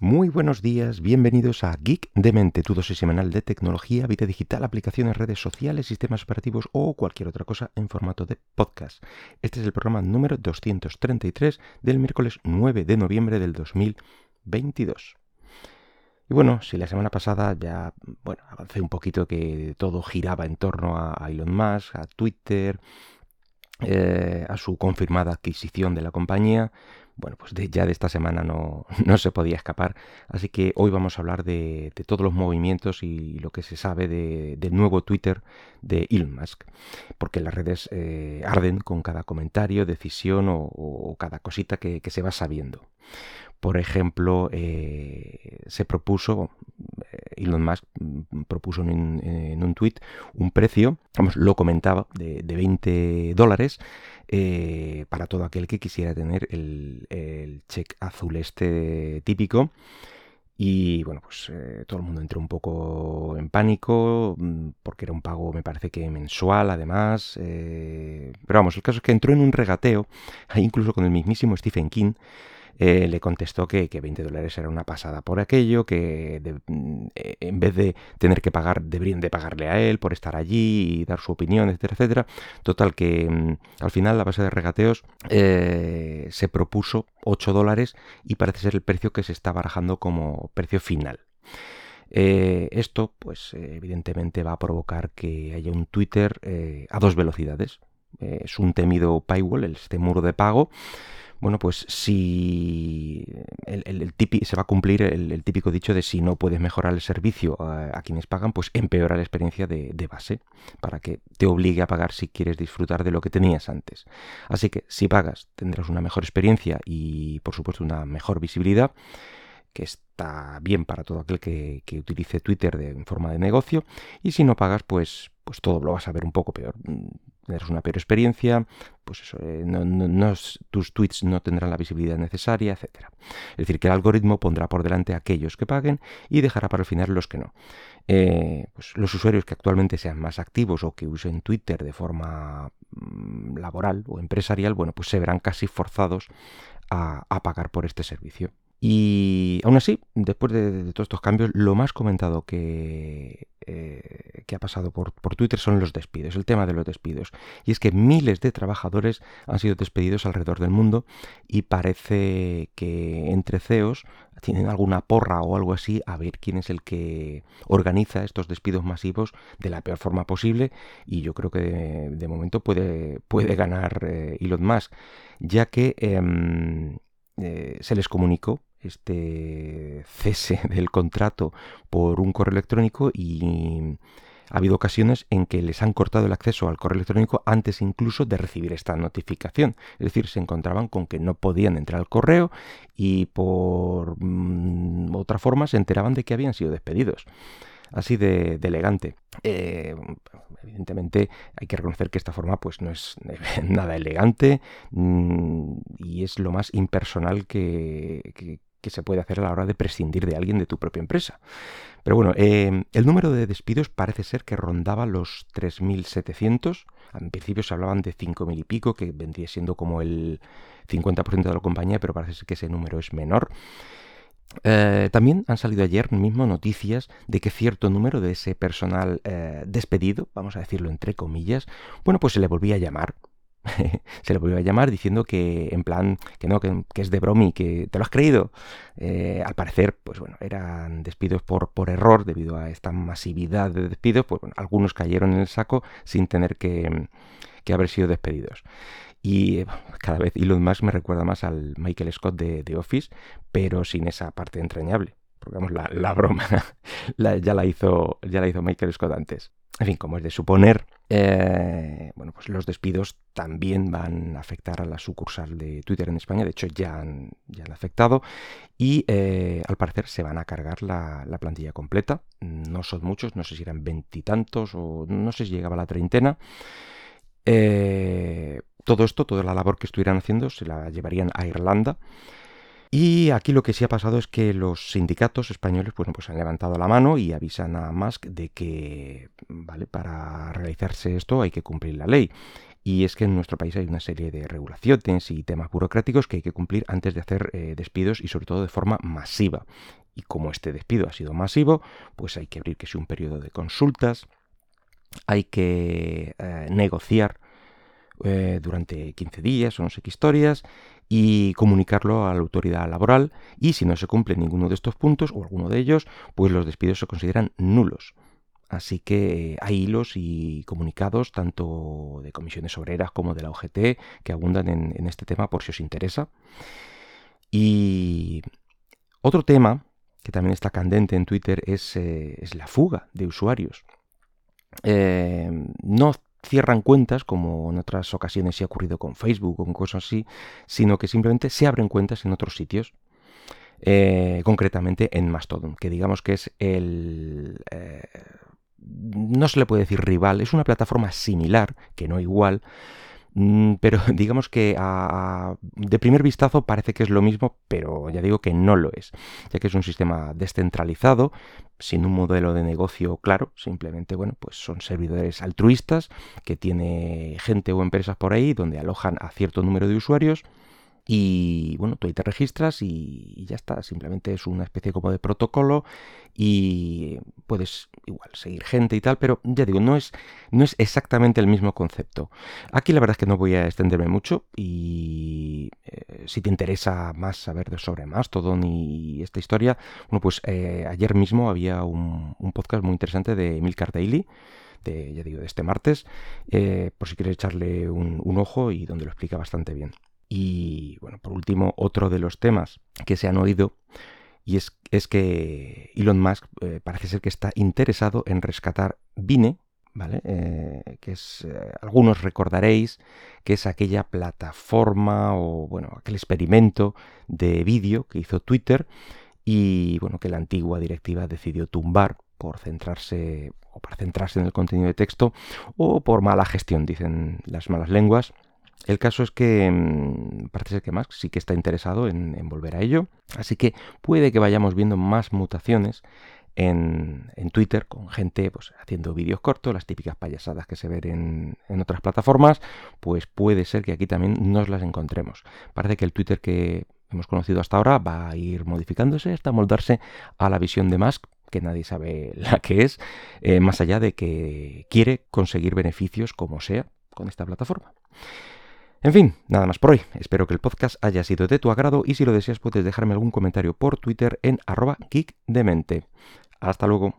Muy buenos días, bienvenidos a Geek de Mente, tu dosis semanal de tecnología, vida digital, aplicaciones, redes sociales, sistemas operativos o cualquier otra cosa en formato de podcast. Este es el programa número 233 del miércoles 9 de noviembre del 2022. Y bueno, si la semana pasada ya avancé un poquito que todo giraba en torno a Elon Musk, a Twitter, a su confirmada adquisición de la compañía. Bueno, pues ya de esta semana no se podía escapar, así que hoy vamos a hablar de todos los movimientos y lo que se sabe del nuevo Twitter de Elon Musk, porque las redes arden con cada comentario, decisión o cada cosita que se va sabiendo. Por ejemplo, Elon Musk propuso en un tuit un precio, lo comentaba, de $20 para todo aquel que quisiera tener el check azul este típico. Y bueno, pues todo el mundo entró un poco en pánico porque era un pago, me parece que mensual además. Pero vamos, el caso es que entró en un regateo, incluso con el mismísimo Stephen King. Le contestó que $20 era una pasada por aquello, que en vez de tener que pagar, deberían de pagarle a él por estar allí y dar su opinión, etcétera, etcétera. Total, que al final, a base de regateos, se propuso $8 y parece ser el precio que se está barajando como precio final. Esto, pues evidentemente va a provocar que haya un Twitter a dos velocidades. Es un temido paywall, este muro de pago. Bueno, pues si se va a cumplir el típico dicho de si no puedes mejorar el servicio a quienes pagan, pues empeora la experiencia de base para que te obligue a pagar si quieres disfrutar de lo que tenías antes. Así que si pagas tendrás una mejor experiencia y, por supuesto, una mejor visibilidad, que está bien para todo aquel que utilice Twitter en forma de negocio, y si no pagas, pues todo lo vas a ver un poco peor. Tendrás una peor experiencia, pues eso, tus tweets no tendrán la visibilidad necesaria, etcétera. Es decir, que el algoritmo pondrá por delante a aquellos que paguen y dejará para el final los que no. Pues los usuarios que actualmente sean más activos o que usen Twitter de forma laboral o empresarial, bueno, pues se verán casi forzados a pagar por este servicio. Y aún así, después de todos estos cambios, lo más comentado que ha pasado por Twitter son los despidos, el tema de los despidos. Y es que miles de trabajadores han sido despedidos alrededor del mundo y parece que entre CEOs tienen alguna porra o algo así a ver quién es el que organiza estos despidos masivos de la peor forma posible. Y yo creo que de momento puede ganar Elon Musk, ya que se les comunicó este cese del contrato por un correo electrónico y ha habido ocasiones en que les han cortado el acceso al correo electrónico antes incluso de recibir esta notificación. Es decir, se encontraban con que no podían entrar al correo y por otra forma se enteraban de que habían sido despedidos. Así de elegante. Evidentemente hay que reconocer que esta forma pues no es nada elegante y es lo más impersonal que se puede hacer a la hora de prescindir de alguien de tu propia empresa. Pero bueno, el número de despidos parece ser que rondaba los 3.700. En principio se hablaban de 5.000 y pico, que vendría siendo como el 50% de la compañía, pero parece ser que ese número es menor. También han salido ayer mismo noticias de que cierto número de ese personal despedido, vamos a decirlo entre comillas, bueno, pues se le volvía a llamar. Se le volvió a llamar diciendo que en plan que no, que es de bromi, que te lo has creído. Al parecer, pues bueno, eran despidos por error debido a esta masividad de despidos. Pues bueno, algunos cayeron en el saco sin tener que haber sido despedidos. Y cada vez Elon Musk me recuerda más al Michael Scott de The Office, pero sin esa parte entrañable. Porque vamos, la broma ya la hizo Michael Scott antes. En fin, como es de suponer, pues los despidos también van a afectar a la sucursal de Twitter en España. De hecho, ya han afectado y al parecer se van a cargar la plantilla completa. No son muchos, no sé si eran veintitantos o no sé si llegaba a la treintena. Todo esto, toda la labor que estuvieran haciendo, se la llevarían a Irlanda. Y aquí lo que sí ha pasado es que los sindicatos españoles pues han levantado la mano y avisan a Musk de que, para realizarse esto hay que cumplir la ley. Y es que en nuestro país hay una serie de regulaciones y temas burocráticos que hay que cumplir antes de hacer despidos y sobre todo de forma masiva. Y como este despido ha sido masivo, pues hay que abrir que sea un periodo de consultas, hay que negociar durante 15 días o no sé qué historias y comunicarlo a la autoridad laboral, y si no se cumple ninguno de estos puntos o alguno de ellos, pues los despidos se consideran nulos. Así que hay hilos y comunicados tanto de comisiones obreras como de la UGT que abundan en este tema por si os interesa. Y otro tema que también está candente en Twitter es la fuga de usuarios. No cierran cuentas, como en otras ocasiones sí ha ocurrido con Facebook o con cosas así, sino que simplemente se abren cuentas en otros sitios, concretamente en Mastodon, que digamos que es el... no se le puede decir rival, es una plataforma similar, que no igual, pero digamos que de primer vistazo parece que es lo mismo, pero ya digo que no lo es, ya que es un sistema descentralizado, sin un modelo de negocio claro, simplemente bueno, pues son servidores altruistas que tiene gente o empresas por ahí donde alojan a cierto número de usuarios y bueno, tú ahí te registras y ya está, simplemente es una especie como de protocolo y puedes igual seguir gente y tal, pero ya digo, no es exactamente el mismo concepto. Aquí la verdad es que no voy a extenderme mucho y si te interesa más saber sobre Mastodon y esta historia, bueno, pues ayer mismo había un podcast muy interesante de Emil ya digo, de este martes, por si quieres echarle un ojo y donde lo explica bastante bien. Y bueno, por último, otro de los temas que se han oído y es que Elon Musk parece ser que está interesado en rescatar Vine, ¿vale? Que es, algunos recordaréis que es aquella plataforma o bueno, aquel experimento de vídeo que hizo Twitter y bueno, que la antigua directiva decidió tumbar por centrarse o para centrarse en el contenido de texto o por mala gestión, dicen las malas lenguas. El caso es que parece ser que Musk sí que está interesado en volver a ello, así que puede que vayamos viendo más mutaciones en Twitter con gente pues, haciendo vídeos cortos, las típicas payasadas que se ven en otras plataformas, pues puede ser que aquí también nos las encontremos. Parece que el Twitter que hemos conocido hasta ahora va a ir modificándose hasta moldarse a la visión de Musk, que nadie sabe la que es, más allá de que quiere conseguir beneficios como sea con esta plataforma. En fin, nada más por hoy. Espero que el podcast haya sido de tu agrado y si lo deseas puedes dejarme algún comentario por Twitter en @geekdemente. Hasta luego.